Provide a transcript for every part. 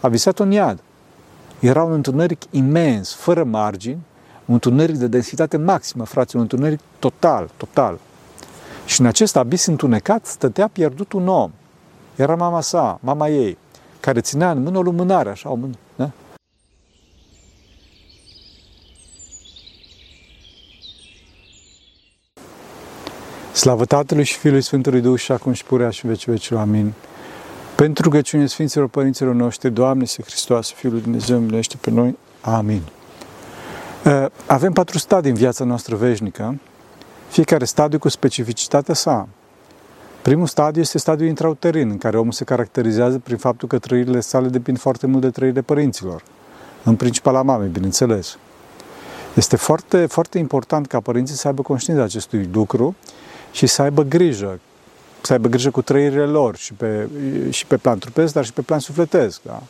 a visat un iad. Era un întuneric imens, fără margini, un întuneric de densitate maximă, frate, un întuneric total. Și în acest abis întunecat stătea pierdut un om. Era mama sa, mama ei, care ținea în mână o lumânare, așa, o mână, da? Slavă Tatălui și Fiului Sfântului Duh și acum și purea și în vecii vecilor. Amin. Pentru rugăciune Sfinților Părinților noștri, Doamne, Iisuse Hristoase, Fiul lui Dumnezeu, miluiește pe noi. Amin. Avem 4 stadii în viața noastră veșnică, fiecare stadiu cu specificitatea sa. Primul stadiu este stadiul intrauterin, în care omul se caracterizează prin faptul că trăirile sale depind foarte mult de trăirile părinților, în principal a mamei, bineînțeles. Este foarte, foarte important ca părinții să aibă conștiința acestui lucru și să aibă grijă cu trăirile lor și pe plan trupesc, dar și pe plan sufletesc, da?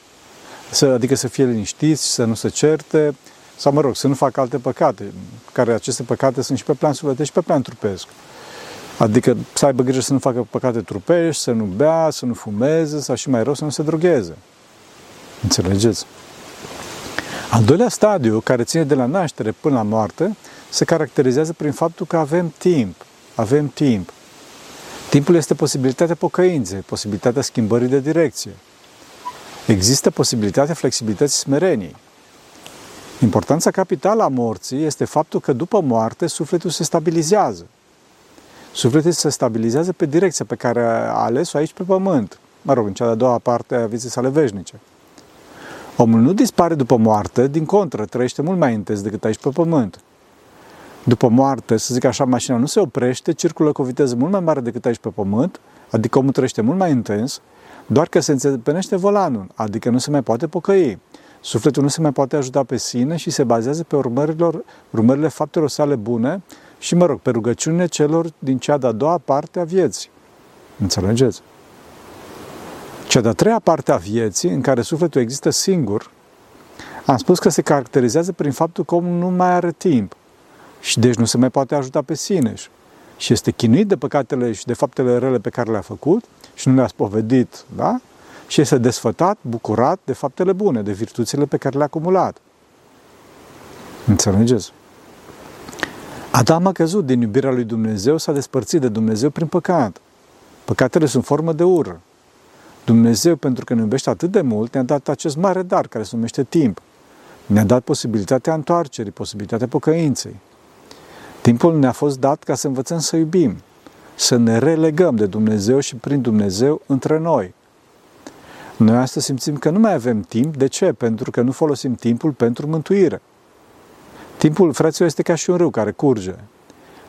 Adică să fie liniștiți, să nu se certe, sau, să nu facă alte păcate, care aceste păcate sunt și pe plan sufletesc și pe plan trupesc. Adică să aibă grijă să nu facă păcate trupești, să nu bea, să nu fumeze, sau și mai rău, să nu se drogheze. Înțelegeți? Al doilea stadiu, care ține de la naștere până la moarte, se caracterizează prin faptul că avem timp. Avem timp. Timpul este posibilitatea pocăinței, posibilitatea schimbării de direcție. Există posibilitatea flexibilității smereniei. Importanța capitală a morții este faptul că după moarte sufletul se stabilizează. Sufletul se stabilizează pe direcția pe care a ales-o aici pe pământ, în cea de-a doua parte a vieții sale veșnice. Omul nu dispare după moarte, din contră, trăiește mult mai intens decât aici pe pământ. După moarte, să zic așa, mașina nu se oprește, circulă cu o viteză mult mai mare decât aici pe pământ, adică omul trăiește mult mai intens, doar că se înțepenește volanul, adică nu se mai poate pocăi. Sufletul nu se mai poate ajuta pe sine și se bazează pe urmările faptelor sale bune și, pe rugăciunile celor din cea de-a doua parte a vieții. Înțelegeți? Cea de-a treia parte a vieții, în care sufletul există singur, am spus că se caracterizează prin faptul că omul nu mai are timp și deci nu se mai poate ajuta pe sine și este chinuit de păcatele și de faptele rele pe care le-a făcut și nu le-a spovedit, da? Și este desfătat, bucurat de faptele bune, de virtuțile pe care le-a acumulat. Înțelegeți? Adam a căzut din iubirea lui Dumnezeu, s-a despărțit de Dumnezeu prin păcat. Păcatele sunt formă de ură. Dumnezeu, pentru că ne iubește atât de mult, ne-a dat acest mare dar care se numește timp. Ne-a dat posibilitatea întoarcerii, posibilitatea pocăinței. Timpul ne-a fost dat ca să învățăm să iubim, să ne relegăm de Dumnezeu și prin Dumnezeu între noi. Noi astăzi simțim că nu mai avem timp. De ce? Pentru că nu folosim timpul pentru mântuire. Timpul, fraților, este ca și un râu care curge.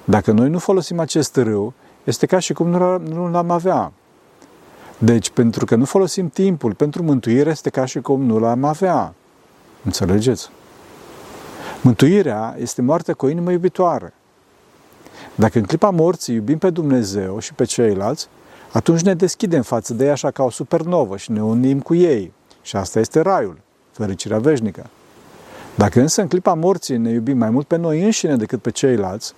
Dacă noi nu folosim acest râu, este ca și cum nu l-am avea. Deci, pentru că nu folosim timpul pentru mântuire, este ca și cum nu l-am avea. Înțelegeți? Mântuirea este moartea cu o inimă iubitoare. Dacă în clipa morții iubim pe Dumnezeu și pe ceilalți, atunci ne deschidem față de ei așa ca o supernovă și ne unim cu ei. Și asta este raiul, fericirea veșnică. Dacă însă în clipa morții ne iubim mai mult pe noi înșine decât pe ceilalți,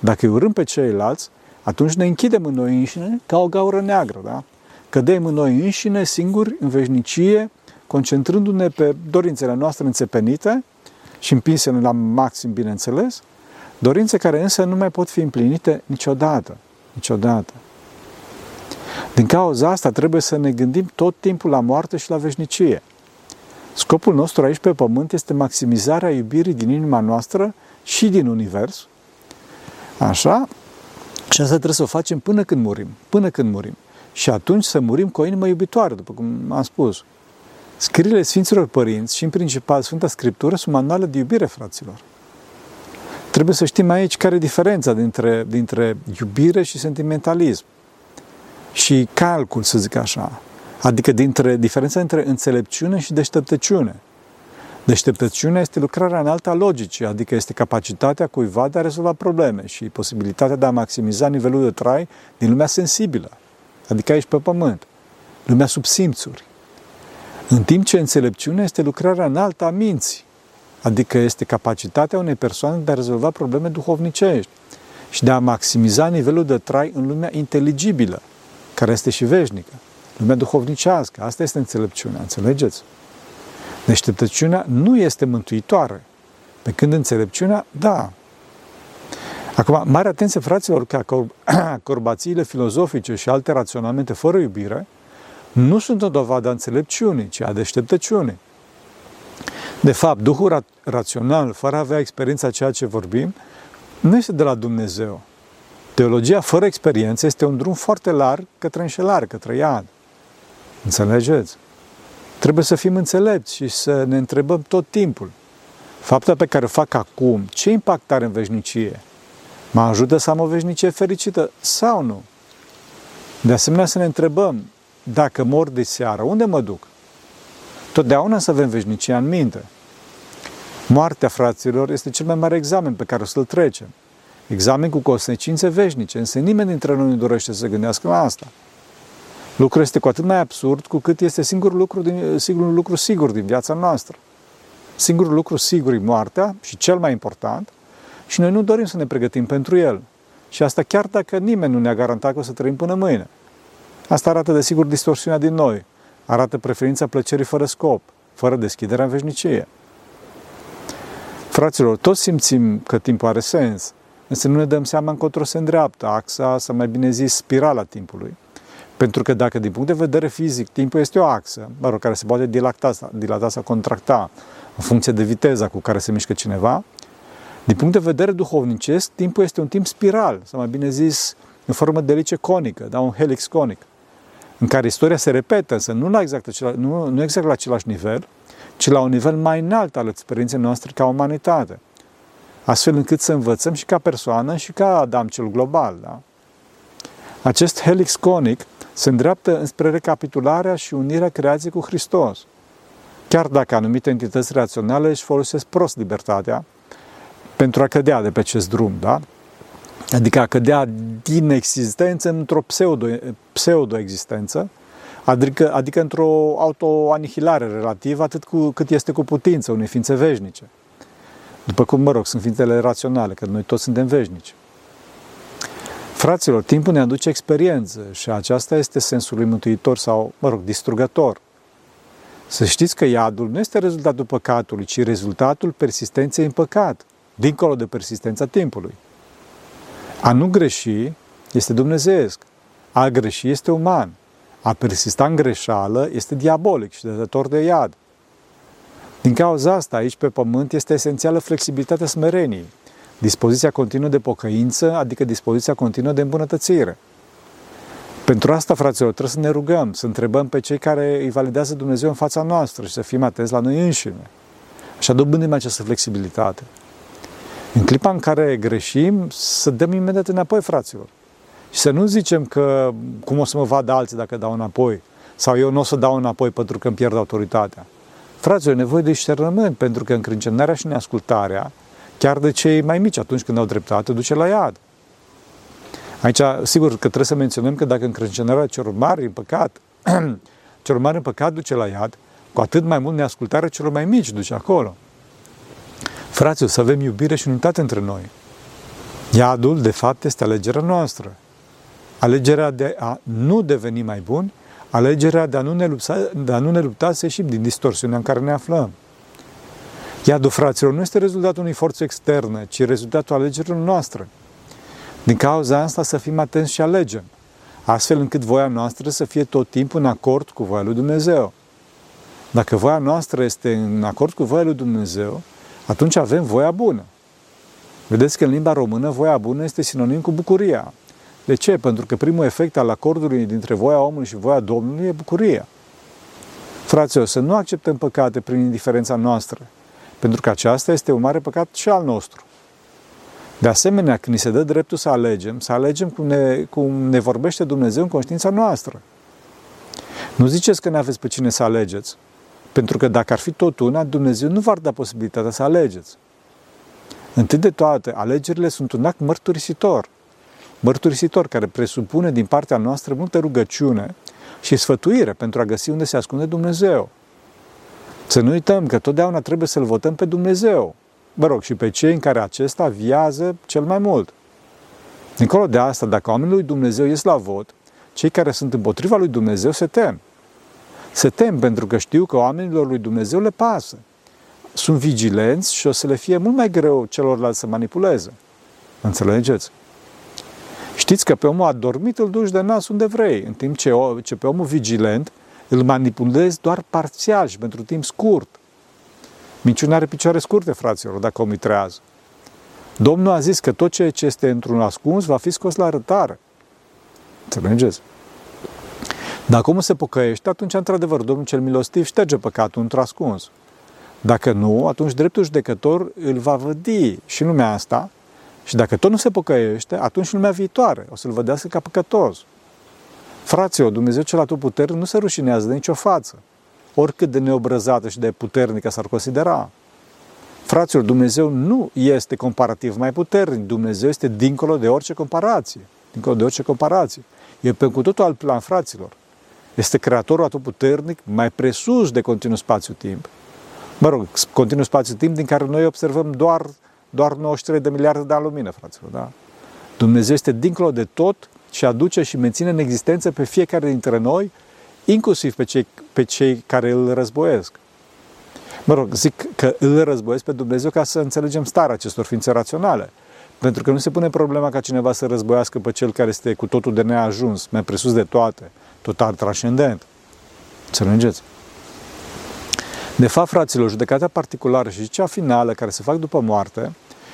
dacă îi urâm pe ceilalți, atunci ne închidem în noi înșine ca o gaură neagră, da? Cădem în noi înșine, singuri, în veșnicie, concentrându-ne pe dorințele noastre înțepenite și împinse la maxim, bineînțeles, dorințe care însă nu mai pot fi împlinite niciodată. Din cauza asta trebuie să ne gândim tot timpul la moarte și la veșnicie. Scopul nostru aici pe pământ este maximizarea iubirii din inima noastră și din univers. Așa? Și asta trebuie să o facem până când murim. Și atunci să murim cu o inimă iubitoare, după cum am spus. Scrierile Sfinților Părinți și în principal Sfânta Scriptură sunt manuale de iubire, fraților. Trebuie să știm aici care e diferența dintre iubire și sentimentalism. Și calcul, să zic așa, adică diferența între înțelepciune și deșteptăciune. Deșteptăciunea este lucrarea înaltă a logicii, adică este capacitatea cuiva de a rezolva probleme și posibilitatea de a maximiza nivelul de trai din lumea sensibilă, adică aici pe pământ, lumea sub simțuri. În timp ce înțelepciunea este lucrarea înaltă a minții, adică este capacitatea unei persoane de a rezolva probleme duhovnicești și de a maximiza nivelul de trai în lumea inteligibilă, care este și veșnică, lumea duhovnicească. Asta este înțelepciunea, înțelegeți? Deșteptăciunea nu este mântuitoare, pe când înțelepciunea, da. Acum, mare atenție, fraților, că acrobațiile filozofice și alte raționamente fără iubire nu sunt o dovadă a înțelepciunii, ci a deșteptăciunii. De fapt, Duhul rațional, fără a avea experiența ceea ce vorbim, nu este de la Dumnezeu. Teologia fără experiență este un drum foarte larg către înșelare, către iad. Înțelegeți? Trebuie să fim înțelepți și să ne întrebăm tot timpul. Fapta pe care o fac acum, ce impact are în veșnicie? Mă ajută să am o veșnicie fericită sau nu? De asemenea să ne întrebăm, dacă mor de seară, unde mă duc? Totdeauna să avem veșnicia în minte. Moartea, fraților, este cel mai mare examen pe care o să-l trecem. Examen cu consecințe veșnice, însă nimeni dintre noi nu dorește să gândească la asta. Lucrul este cu atât mai absurd cu cât este singurul lucru sigur din viața noastră. Singurul lucru sigur e moartea și cel mai important și noi nu dorim să ne pregătim pentru el. Și asta chiar dacă nimeni nu ne-a garantat că o să trăim până mâine. Asta arată desigur distorsiunea din noi, arată preferința plăcerii fără scop, fără deschiderea în veșnicie. Fraților, toți simțim că timpul are sens, însă nu ne dăm seama încotro se îndreaptă axa, sau mai bine zis spirala timpului. Pentru că dacă din punct de vedere fizic timpul este o axă, care se poate dilata sau contracta în funcție de viteza cu care se mișcă cineva, din punct de vedere duhovnicesc, timpul este un timp spiral, sau mai bine zis, în formă de elice conică, da, un helix conic, în care istoria se repetă, însă nu exact la același nivel, ci la un nivel mai înalt al experienței noastre ca umanitate, astfel încât să învățăm și ca persoană și ca Adam cel global. Da? Acest helix conic se îndreaptă înspre recapitularea și unirea creației cu Hristos. Chiar dacă anumite entități raționale își folosesc prost libertatea pentru a cădea de pe acest drum, da? Adică a cădea din existență într-o pseudo-existență, adică într-o autoanihilare relativă, atât cât este cu putință unei ființe veșnice. După cum, sunt ființele raționale, că noi toți suntem veșnici. Fraților, timpul ne aduce experiență și aceasta este sensul lui mântuitor sau, distrugător. Să știți că iadul nu este rezultatul păcatului, ci rezultatul persistenței în păcat, dincolo de persistența timpului. A nu greși este dumnezeiesc, a greși este uman, a persista în greșeală este diabolic și dătător de iad. Din cauza asta, aici pe pământ este esențială flexibilitatea smereniei, dispoziția continuă de pocăință, adică dispoziția continuă de îmbunătățire. Pentru asta, fraților, trebuie să ne rugăm, să întrebăm pe cei care îi validează Dumnezeu în fața noastră și să fim atenți la noi înșine. Așa dobândim această flexibilitate. În clipa în care greșim, să dăm imediat înapoi, fraților. Și să nu zicem că cum o să mă vadă alții dacă dau înapoi, sau eu nu o să dau înapoi pentru că îmi pierd autoritatea. Fraților, e nevoie de discernământ, pentru că încrâncenarea și neascultarea, chiar de cei mai mici atunci când au dreptate, duce la iad. Aici, sigur că trebuie să menționăm că dacă încrâncenarea celor mari în păcat duce la iad, cu atât mai mult neascultarea celor mai mici duce acolo. Fraților, să avem iubire și unitate între noi. Iadul, de fapt, este alegerea noastră. Alegerea de a nu deveni mai buni, alegerea de a nu ne lupta să ieșim din distorsiunea în care ne aflăm. Iadul, fraților, nu este rezultatul unei forțe externe, ci rezultatul alegerilor noastre. Din cauza asta să fim atenți și alegem, astfel încât voia noastră să fie tot timpul în acord cu voia lui Dumnezeu. Dacă voia noastră este în acord cu voia lui Dumnezeu, atunci avem voia bună. Vedeți că în limba română voia bună este sinonim cu bucuria. De ce? Pentru că primul efect al acordului dintre voia omului și voia Domnului e bucuria. Fraților, să nu acceptăm păcate prin indiferența noastră, pentru că aceasta este un mare păcat și al nostru. De asemenea, când ni se dă dreptul să alegem, cum ne vorbește Dumnezeu în conștiința noastră. Nu ziceți că nu aveți pe cine să alegeți, pentru că dacă ar fi tot una, Dumnezeu nu v-ar da posibilitatea să alegeți. Întâi de toate, alegerile sunt un act mărturisitor care presupune din partea noastră multă rugăciune și sfătuire pentru a găsi unde se ascunde Dumnezeu. Să nu uităm că totdeauna trebuie să-L votăm pe Dumnezeu, și pe cei în care acesta viază cel mai mult. Dincolo de asta, dacă oamenii lui Dumnezeu ies la vot, cei care sunt împotriva lui Dumnezeu se tem. Se tem pentru că știu că oamenilor lui Dumnezeu le pasă. Sunt vigilenți și o să le fie mult mai greu celorlalți să manipuleze. Înțelegeți? Știți că pe omul adormit îl duci de nas unde vrei, în timp ce pe omul vigilent îl manipulezi doar parțial și pentru timp scurt. Minciunea are picioare scurte, fraților, dacă o mitrează. Domnul a zis că tot ceea ce este într-un ascuns va fi scos la arătare. Înțelegeți? Dacă omul se pocăiește, atunci, într-adevăr, Domnul cel milostiv șterge păcatul într-ascuns. Dacă nu, atunci dreptul judecător îl va vădi și în lumea asta și dacă tot nu se pocăiește, atunci în lumea viitoare o să-l vădească ca păcătos. Fraților, Dumnezeu cel atotputernic nu se rușinează de nicio față, oricât de neobrăzată și de puternică s-ar considera. Fraților, Dumnezeu nu este comparativ mai puternic, Dumnezeu este dincolo de orice comparație. Dincolo de orice comparație. E pe cu totul alt plan, fraților. Este creatorul atotputernic mai presus de continuu spațiu-timp. Mă rog, continuu spațiu-timp din care noi observăm doar 93 de miliarde de ani lumină, fraților, da? Dumnezeu este dincolo de tot și aduce și menține în existență pe fiecare dintre noi, inclusiv pe cei care îl războiesc. Mă rog, zic că îl războiesc pe Dumnezeu ca să înțelegem starea acestor ființe raționale. Pentru că nu se pune problema ca cineva să războiască pe cel care este cu totul de neajuns, mai presus de toate, total transcendent. Înțelegeți? De fapt, fraților, judecata particulară și cea finală care se fac după moarte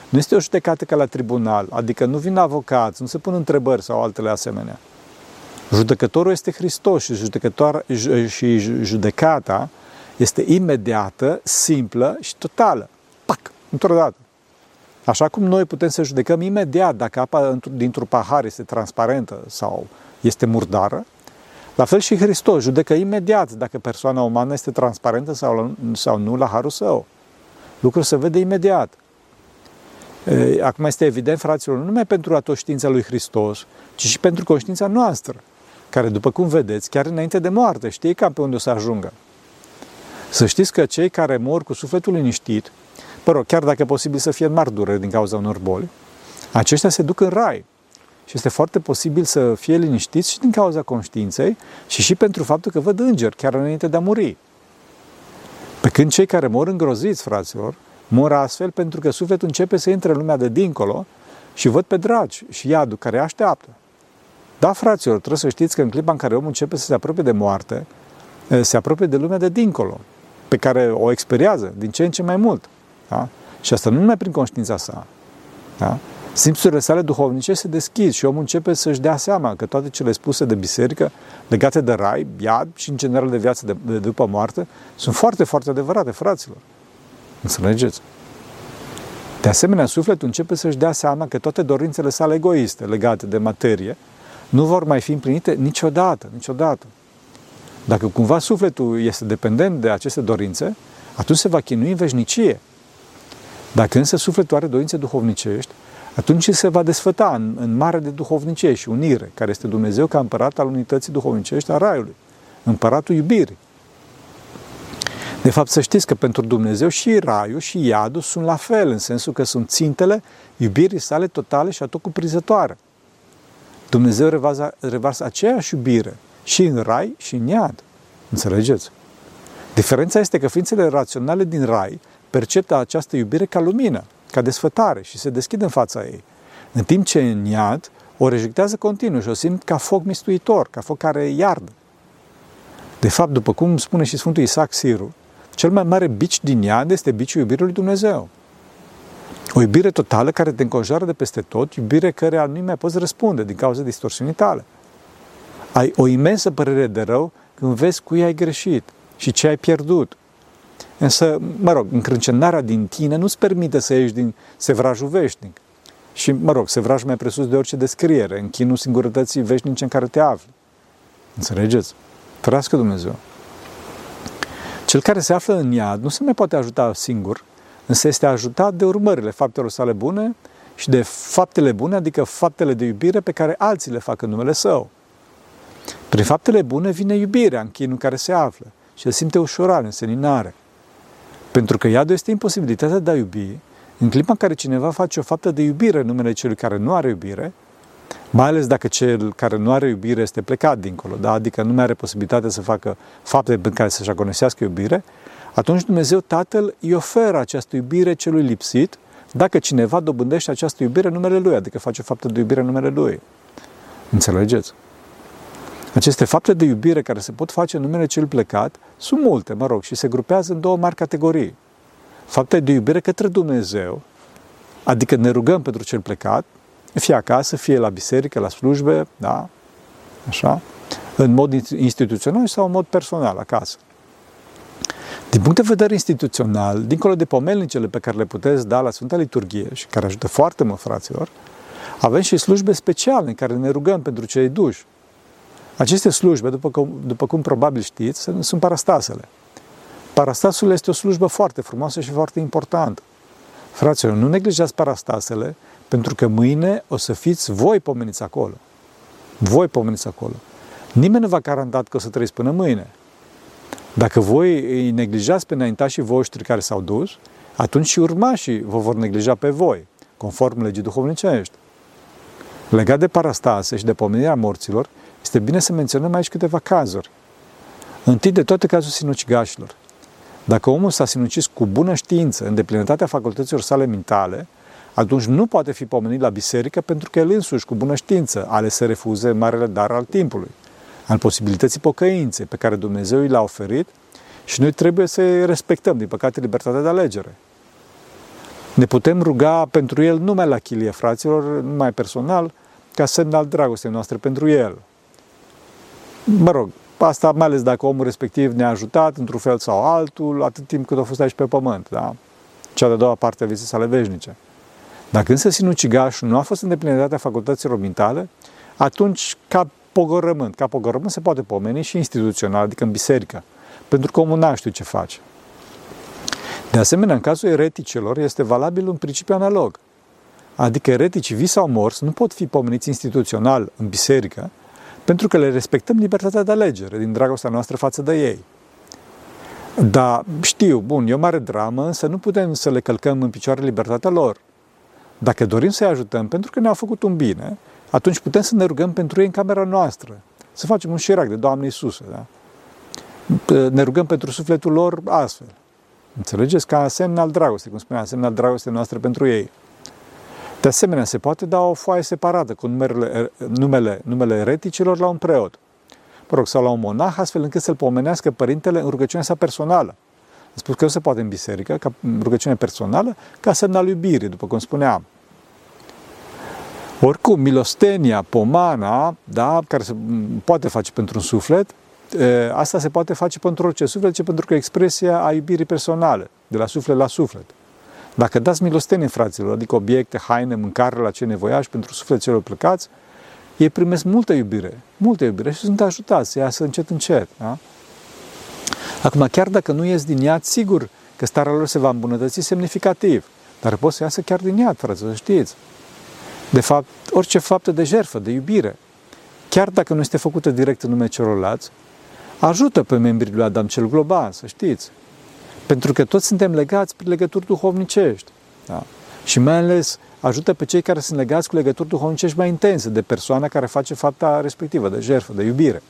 nu este o judecată ca la tribunal, adică nu vin avocați, nu se pun întrebări sau altele asemenea. Judecătorul este Hristos și judecata este imediată, simplă și totală. Pac! Într-o dată. Așa cum noi putem să judecăm imediat dacă apa dintr-un pahar este transparentă sau este murdară, la fel și Hristos judecă imediat dacă persoana umană este transparentă sau nu la harul său. Lucrul se vede imediat. Acum este evident, fraților, nu numai pentru atoștiința lui Hristos, ci și pentru conștiința noastră, care, după cum vedeți, chiar înainte de moarte știe cam pe unde o să ajungă. Să știți că cei care mor cu sufletul liniștit, chiar dacă e posibil să fie în mari dureri din cauza unor boli, aceștia se duc în rai. Și este foarte posibil să fie liniștiți și din cauza conștiinței și pentru faptul că văd îngeri chiar înainte de a muri. Pe când cei care mor îngroziți, fraților, mor astfel pentru că sufletul începe să intre în lumea de dincolo și văd pe dragi și iadul care așteaptă. Da, fraților, trebuie să știți că în clipa în care omul începe să se apropie de moarte, se apropie de lumea de dincolo, pe care o experiază din ce în ce mai mult. Da? Și asta nu numai prin conștiința sa. Da? Simțurile sale duhovnicești se deschid și omul începe să-și dea seama că toate cele spuse de biserică, legate de rai, iad și în general de viață de după moarte, sunt foarte, foarte adevărate, fraților. Înțelegeți? De asemenea, sufletul începe să-și dea seama că toate dorințele sale egoiste legate de materie nu vor mai fi împlinite niciodată. Dacă cumva sufletul este dependent de aceste dorințe, atunci se va chinui în veșnicie. Dacă însă sufletul are dorințe duhovnicești, atunci se va desfăta în mare de duhovnicie și unire, care este Dumnezeu ca împărat al unității duhovnicești a Raiului, împăratul iubirii. De fapt, să știți că pentru Dumnezeu și Raiul și Iadul sunt la fel, în sensul că sunt țintele iubirii sale totale și atotcuprinzătoare. Dumnezeu revarsă aceeași iubire și în Rai și în Iad. Înțelegeți? Diferența este că ființele raționale din Rai percep această iubire ca lumină, ca desfătare și se deschid în fața ei, în timp ce în Iad o rejectează continuu și o simt ca foc mistuitor, ca foc care iardă. De fapt, după cum spune și Sfântul Isaac Siru, cel mai mare bici din Iad este biciul iubirii lui Dumnezeu. O iubire totală care te înconjoară de peste tot, iubire căreia nu mai poți răspunde din cauza distorsiunii tale. Ai o imensă părere de rău când vezi cui ai greșit și ce ai pierdut. Însă, încrâncenarea din tine nu-ți permite să ieși din sevrajul veșnic. Și, sevrajul mai presus de orice descriere, în chinul singurătății veșnice în care te afli. Înțelegeți? Ferească Dumnezeu! Cel care se află în iad nu se mai poate ajuta singur, însă este ajutat de urmările faptelor sale bune și de faptele bune, adică faptele de iubire pe care alții le fac în numele său. Prin faptele bune vine iubirea în chinul care se află și îl simte ușurare, în seninare. Pentru că iadul este imposibilitatea de a iubi, în clipa în care cineva face o faptă de iubire în numele celui care nu are iubire, Mai ales dacă cel care nu are iubire este plecat dincolo, da? Adică nu mai are posibilitatea să facă fapte prin care să-și agonisească iubire, atunci Dumnezeu Tatăl îi oferă această iubire celui lipsit, dacă cineva dobândește această iubire în numele Lui, adică face fapte de iubire în numele Lui. Înțelegeți? Aceste fapte de iubire care se pot face în numele cel plecat sunt multe, și se grupează în două mari categorii. Fapte de iubire către Dumnezeu, adică ne rugăm pentru cel plecat, fie acasă, fie la biserică, la slujbe, da? Așa? În mod instituțional sau în mod personal, acasă. Din punct de vedere instituțional, dincolo de pomelnicele pe care le puteți da la Sfânta Liturghie și care ajută foarte mult, fraților, avem și slujbe speciale în care ne rugăm pentru cei duși. Aceste slujbe, după cum probabil știți, sunt parastasele. Parastasul este o slujbă foarte frumoasă și foarte importantă. Fraților, nu neglijați parastasele, pentru că mâine o să fiți voi pomeniți acolo. Voi pomeniți acolo. Nimeni nu v-a garantat că o să trăiți până mâine. Dacă voi îi neglijați pe înaintașii voștri care s-au dus, atunci și urmașii vă vor neglija pe voi, conform legii duhovnicești. Legat de parastase și de pomenirea morților, este bine să menționăm aici câteva cazuri. Întâi de toate cazul sinucigașilor. Dacă omul s-a sinucis cu bună știință, în deplinătatea facultăților sale mentale, atunci nu poate fi pomenit la biserică pentru că el însuși, cu bună știință, ale să refuze marele dar al timpului, al posibilității pocăinței pe care Dumnezeu i l-a oferit și noi trebuie să respectăm, din păcate, libertatea de alegere. Ne putem ruga pentru el numai la chilie, fraților, numai personal, ca semn al dragostei noastre pentru el. Asta mai ales dacă omul respectiv ne-a ajutat într-un fel sau altul, atât timp cât a fost aici pe pământ, da? Cea de-a doua parte a vieții sale veșnice. Dacă însă sinucigașul nu a fost în deplinătatea facultăților mentale, atunci ca pogorământ se poate pomeni și instituțional, adică în biserică, pentru că omul n-a știut ce face. De asemenea, în cazul ereticilor este valabil un principiu analog, adică ereticii vii sau morți nu pot fi pomeniți instituțional în biserică, pentru că le respectăm libertatea de alegere din dragostea noastră față de ei. Dar știu, e o mare dramă, însă nu putem să le călcăm în picioare libertatea lor. Dacă dorim să-i ajutăm pentru că ne-au făcut un bine, atunci putem să ne rugăm pentru ei în camera noastră, să facem un șirac de Doamne Iisuse, da? Ne rugăm pentru sufletul lor astfel. Înțelegeți? Ca semn al dragostei, cum spuneam, semn al dragostei noastre pentru ei. De asemenea, se poate da o foaie separată cu numele ereticilor la un preot, sau la un monah, astfel încât să-l pomenească părintele în rugăciunea sa personală. Am spus că nu se poate în biserică, ca rugăciune personală, ca semn al iubirii, după cum spuneam. Oricum, milostenia, pomana, da, care se poate face pentru un suflet, asta se poate face pentru orice suflet, ci pentru că expresia a iubirii personale, de la suflet la suflet. Dacă dați milostenie, fraților, adică obiecte, haine, mâncare la cei nevoiași pentru suflet celor plecați, ei primesc multă iubire și sunt ajutați să iasă încet, da? Acum, chiar dacă nu ies din iad, sigur că starea lor se va îmbunătăți semnificativ, dar pot să iasă chiar din iad, fraților, știți. De fapt, orice faptă de jertfă, de iubire, chiar dacă nu este făcută direct în numele celorlalți, ajută pe membrii lui Adam cel global, să știți. Pentru că toți suntem legați prin legături duhovnicești. Da? Și mai ales ajută pe cei care sunt legați cu legături duhovnicești mai intense de persoana care face fapta respectivă, de jertfă, de iubire.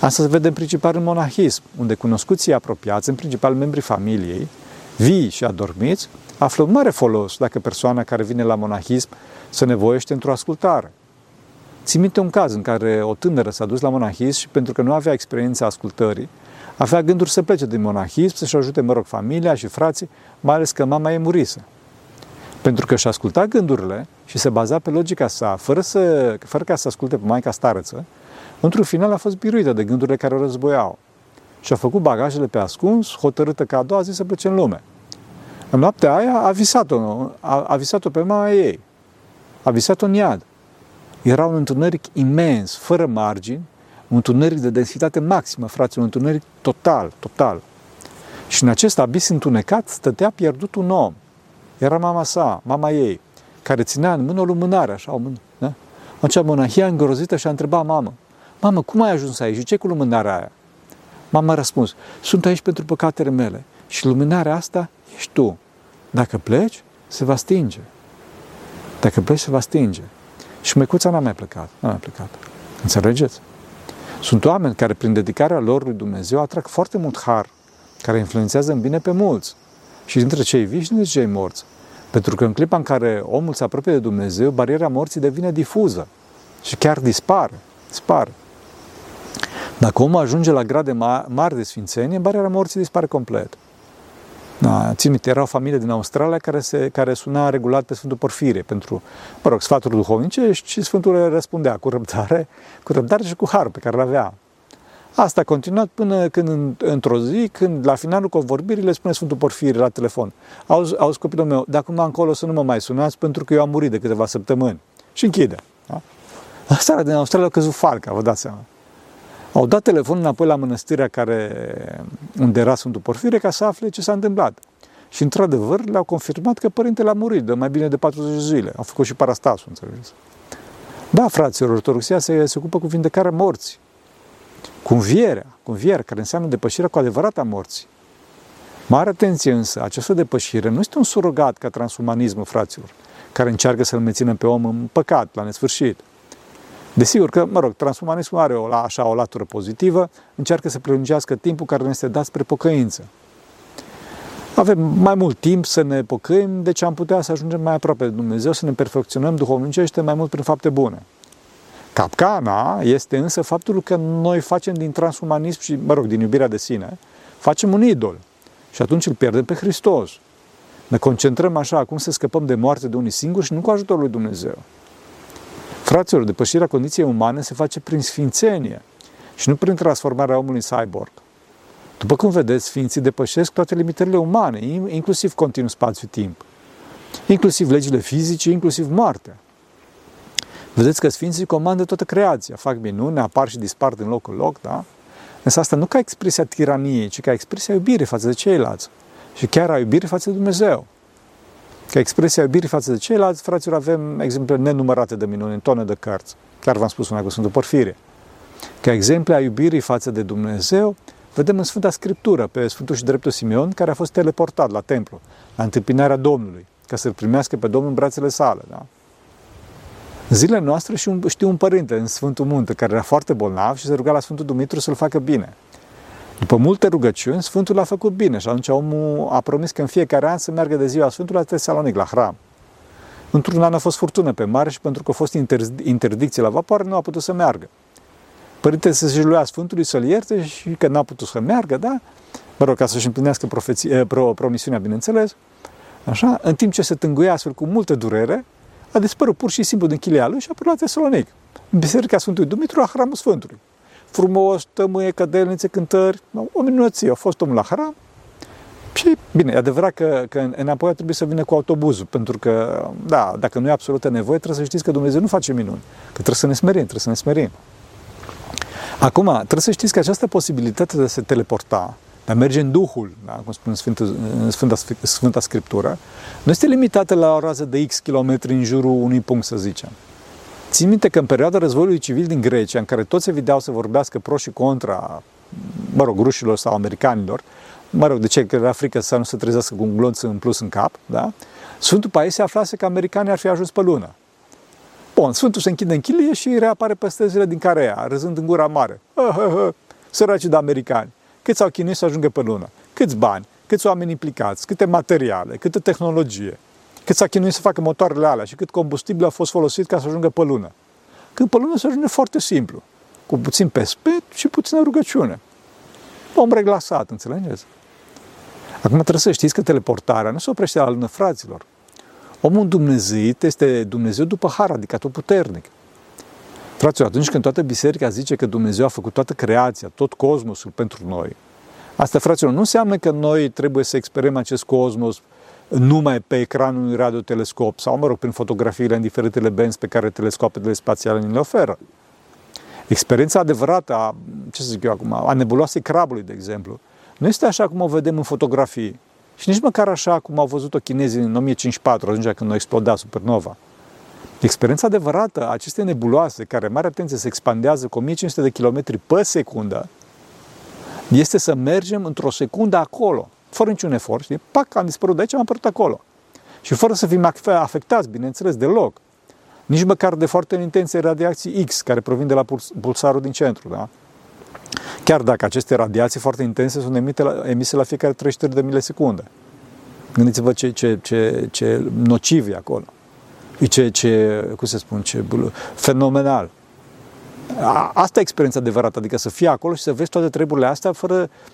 Asta se vede în principal în monahism, unde cunoscuții apropiați, în principal membrii familiei, vii și adormiți, află un mare folos dacă persoana care vine la monahism se nevoiește într-o ascultare. Țin minte un caz în care o tânără s-a dus la monahism și pentru că nu avea experiența ascultării, avea gânduri să plece din monahism, să-și ajute, familia și frații, mai ales că mama ei murise. Pentru că și-a ascultat gândurile și se baza pe logica sa, fără ca să asculte pe maica starăță, într-un final a fost biruită de gândurile care o războiau. Și-a făcut bagajele pe ascuns, hotărâtă ca a doua zi să plece în lume. În noaptea aia a visat-o pe mama ei. A visat-o în iad. Era un întuneric imens, fără margini, un întuneric de densitate maximă, fraților, un întuneric total. Și în acest abis întunecat stătea pierdut un om. Era mama ei, care ținea în mână o lumânare, așa, o mână, da? Acea monahia îngrozită și-a întrebat mamă, cum ai ajuns aici? Ce cu lumânarea aia? Mama a răspuns, sunt aici pentru păcatele mele și lumânarea asta ești tu. Dacă pleci, se va stinge. Și măicuța n-a mai plecat. Înțelegeți? Sunt oameni care, prin dedicarea lor lui Dumnezeu, atrag foarte mult har, care influențează în bine pe mulți. Și dintre cei vii și dintre cei morți. Pentru că în clipa în care omul se apropie de Dumnezeu, bariera morții devine difuză și chiar dispare. Dacă omul ajunge la grade mari de sfințenie, bariera morții dispare complet. Țin minte, era o familie din Australia care suna regulat pe Sfântul Porfirie pentru, sfaturi duhovnicești și Sfântul le răspundea cu răbdare și cu harul pe care l-avea. Asta a continuat până când, într-o zi, când la finalul convorbirii le spune Sfântul Porfirie la telefon: auzi copilul meu, de acum încolo să nu mă mai sunați pentru că eu am murit de câteva săptămâni. Și închide. Asta din Australia a căzut falca, vă dați seama. Au dat telefonul înapoi la mănăstirea unde era Sfântul Porfirie ca să afle ce s-a întâmplat. Și într-adevăr le-au confirmat că părintele a murit de mai bine de 40 zile. Au făcut și parastasul, înțelegeți? Da, fraților, ortodoxia se ocupă cu vindecarea morții. Cu învierea, care înseamnă depășirea cu adevărat a morții. Mare atenție însă, această depășire nu este un surogat ca transumanismul, fraților, care încearcă să-l mențină pe om în păcat, la nesfârșit. Desigur că, transumanismul are o latură pozitivă, încearcă să prelungească timpul care ne este dat spre pocăință. Avem mai mult timp să ne pocăim, deci am putea să ajungem mai aproape de Dumnezeu, să ne perfecționăm duhovnicește mai mult prin fapte bune. Capcana este însă faptul că noi facem din transumanism și, din iubirea de sine, facem un idol și atunci îl pierdem pe Hristos. Ne concentrăm așa acum să scăpăm de moarte de unii singuri și nu cu ajutorul lui Dumnezeu. Fraților, depășirea condiției umane se face prin sfințenie și nu prin transformarea omului în cyborg. După cum vedeți, sfinții depășesc toate limitările umane, inclusiv continuu spațiu-timp, inclusiv legile fizice, inclusiv moartea. Vedeți că sfinții comandă toată creația, fac minune, apar și dispar din loc în loc, da? Însă asta nu ca expresia tiraniei, ci ca expresia iubirii față de ceilalți și chiar a iubirii față de Dumnezeu. Ca expresia iubirii față de ceilalți, fraților, avem exemple nenumărate de minuni în tone de cărți. Chiar v-am spus una cu Sfântul Porfirie. Ca exemple a iubirii față de Dumnezeu, vedem în Sfânta Scriptură pe Sfântul și Dreptul Simeon, care a fost teleportat la templu, la întâmpinarea Domnului, ca să-L primească pe Domnul în brațele sale, da? Zilele noastre știu un părinte în Sfântul Munte, care era foarte bolnav și se ruga la Sfântul Dumitru să-l facă bine. După multe rugăciuni, Sfântul l-a făcut bine și atunci omul a promis că în fiecare an să meargă de ziua Sfântului la Tesalonic, la hram. Într-un an a fost furtună pe mare și pentru că a fost interdicție la vapoare, nu a putut să meargă. Părintele se siluia Sfântului să-l ierte și că n-a putut să meargă, da? Ca să-și împlinească promisiunea, bineînțeles. Așa? În timp ce se tânguia astfel cu multă durere, a dispărut pur și simplu din chilia lui și a apărut la Tesalonic, în biserica Sfântului Dumitru, la hramul Sfântului. Frumos, tămâie, cădelnițe, cântări, o minunăție. A fost omul la hram și, bine, e adevărat că înapoi a trebuit să vină cu autobuzul, pentru că, da, dacă nu e absolută nevoie, trebuie să știți că Dumnezeu nu face minuni, că trebuie să ne smerim. Acum, trebuie să știți că această posibilitate de a se teleporta, de a merge în Duhul, da, cum spune Sfânta Scriptură, nu este limitată la o rază de X kilometri în jurul unui punct, să zicem. Țin minte că în perioada războiului civil din Grecia, în care toți se videau să vorbească pro și contra, rușilor sau americanilor, de ce că era frică să nu se trezească cu un glonț în plus în cap, da? Sfântul Paie se aflase că americanii ar fi ajuns pe lună. Bun, Sfântul se închide în chilie și reapare peste zile din care ea, râzând în gura mare. Săracii de americani, câți au chinuit să ajungă pe lună, câți bani, câți oameni implicați, câte materiale, câte tehnologie. Cât s-a chinuit să facă motoarele alea și cât combustibil a fost folosit ca să ajungă pe lună. Când pe lună se ajunge foarte simplu, cu puțin pespet și puțină rugăciune. Om reglasat, înțelegeți? Acum trebuie să știți că teleportarea nu se oprește la lună, fraților. Omul dumnezeit este Dumnezeu după har, adică atotputernic. Fraților, atunci când toată biserica zice că Dumnezeu a făcut toată creația, tot cosmosul pentru noi, asta, fraților, nu înseamnă că noi trebuie să experiem acest cosmos numai pe ecranul unui radiotelescop sau, prin fotografiile în diferitele benzi pe care telescopele spațiale ni le oferă. Experiența adevărată a nebuloasei Crabului, de exemplu, nu este așa cum o vedem în fotografii și nici măcar așa cum au văzut-o chinezii în 1554, atunci când o exploda supernova. Experiența adevărată a acestei nebuloase, care, mare atenție, se expandează cu 1500 de kilometri pe secundă, este să mergem într-o secundă acolo, fără niciun efort, știi? Pac, am dispărut de aici, am apărut acolo. Și fără să fim afectați, bineînțeles, deloc. nici măcar de foarte intense radiații X, care provin de la pulsarul din centru, da? Chiar dacă aceste radiații foarte intense sunt emise la fiecare 33 de milisecunde. Gândiți-vă ce nociv e acolo. Ce fenomenal. Asta e experiența adevărată, adică să fii acolo și să vezi toate treburile astea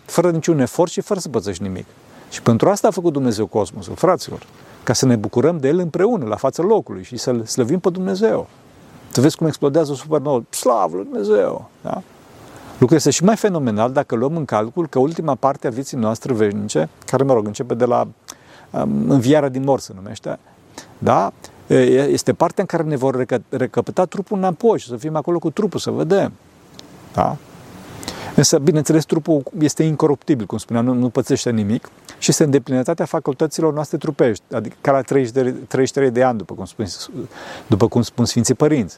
fără niciun efort și fără să pățești nimic. Și pentru asta a făcut Dumnezeu cosmosul, fraților, ca să ne bucurăm de el împreună, la fața locului și să-L slăvim pe Dumnezeu. Să vezi cum explodează o supernovă, slavă lui Dumnezeu, da? Lucrul este și mai fenomenal dacă luăm în calcul că ultima parte a vieții noastre veșnice, care, începe de la înviarea din morți, se numește, da? Este partea în care ne vor recăpăta trupul înapoi și să fim acolo cu trupul, să vedem. Da? Însă, bineînțeles, trupul este incoruptibil, cum spuneam, nu pățește nimic și este în deplinătatea facultăților noastre trupești, adică ca la 33 de ani, după cum spun Sfinții Părinți.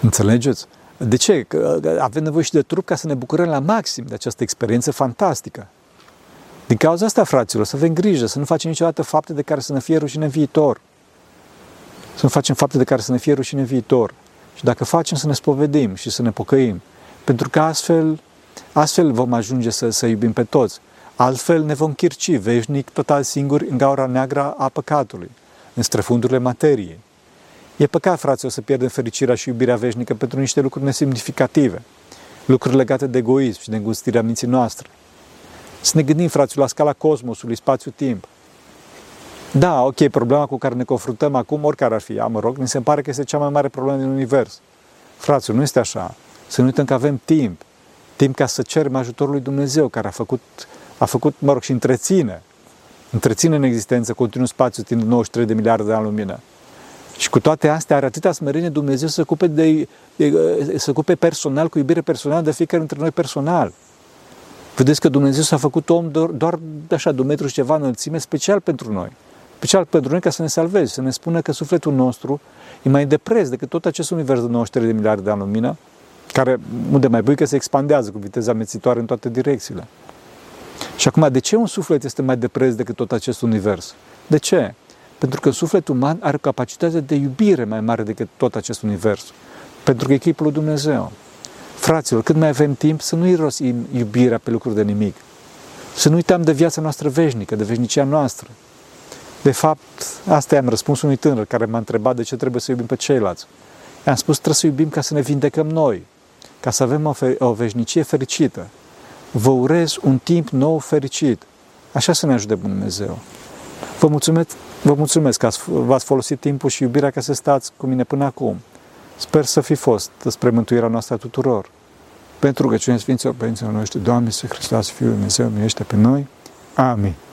Înțelegeți? De ce? Că avem nevoie și de trup ca să ne bucurăm la maxim de această experiență fantastică. Din cauza asta, fraților, să avem grijă, să nu facem niciodată fapte de care să ne fie rușine în viitor. Să nu facem fapte de care să ne fie rușine în viitor. Și dacă facem, să ne spovedim și să ne pocăim. Pentru că astfel vom ajunge să iubim pe toți. Altfel ne vom chirci veșnic, total singuri, în gaura neagră a păcatului, în străfundurile materiei. E păcat, fraților, să pierdem fericirea și iubirea veșnică pentru niște lucruri nesemnificative, lucruri legate de egoism și de îngustirea minții noastre. Să ne gândim, fraților, la scala cosmosului, spațiu-timp. Da, ok, problema cu care ne confruntăm acum, oricare ar fi, mi se pare că este cea mai mare problemă din univers. Fraților, nu este așa. Să nu uităm că avem timp ca să cerem ajutorul lui Dumnezeu, care a făcut și întreține în existență continuu spațiu-timp de 93 de miliarde de ani lumină. Și cu toate astea are atâta smerenie Dumnezeu să se ocupe personal, cu iubire personală de fiecare dintre noi personal. Vedeți că Dumnezeu s-a făcut om doar așa, de un metru și ceva înălțime, special pentru noi. Special pentru noi ca să ne salveze, să ne spună că sufletul nostru e mai depres decât tot acest univers de 93 de miliarde de ani lumină, care, unde mai bui că se expandează cu viteza amețitoare în toate direcțiile. Și acum, de ce un suflet este mai depres decât tot acest univers? De ce? Pentru că sufletul uman are capacitatea de iubire mai mare decât tot acest univers. Pentru că e chipul lui Dumnezeu. Fraților, cât mai avem timp să nu irosim iubirea pe lucruri de nimic. Să nu uităm de viața noastră veșnică, de veșnicia noastră. De fapt, asta i-am răspuns unui tânăr care m-a întrebat de ce trebuie să iubim pe ceilalți. I-am spus, trebuie să iubim ca să ne vindecăm noi, ca să avem o veșnicie fericită. Vă urez un timp nou fericit. Așa să ne ajute Bunul Dumnezeu. Vă mulțumesc că v-ați folosit timpul și iubirea ca să stați cu mine până acum. Sper să fi fost spre mântuirea noastră a tuturor. Pentru rugăciunea Sfinților Părinților noștri, Doamne Iisuse Hristos, Fiul Dumnezeu, miluiește pe noi. Amin.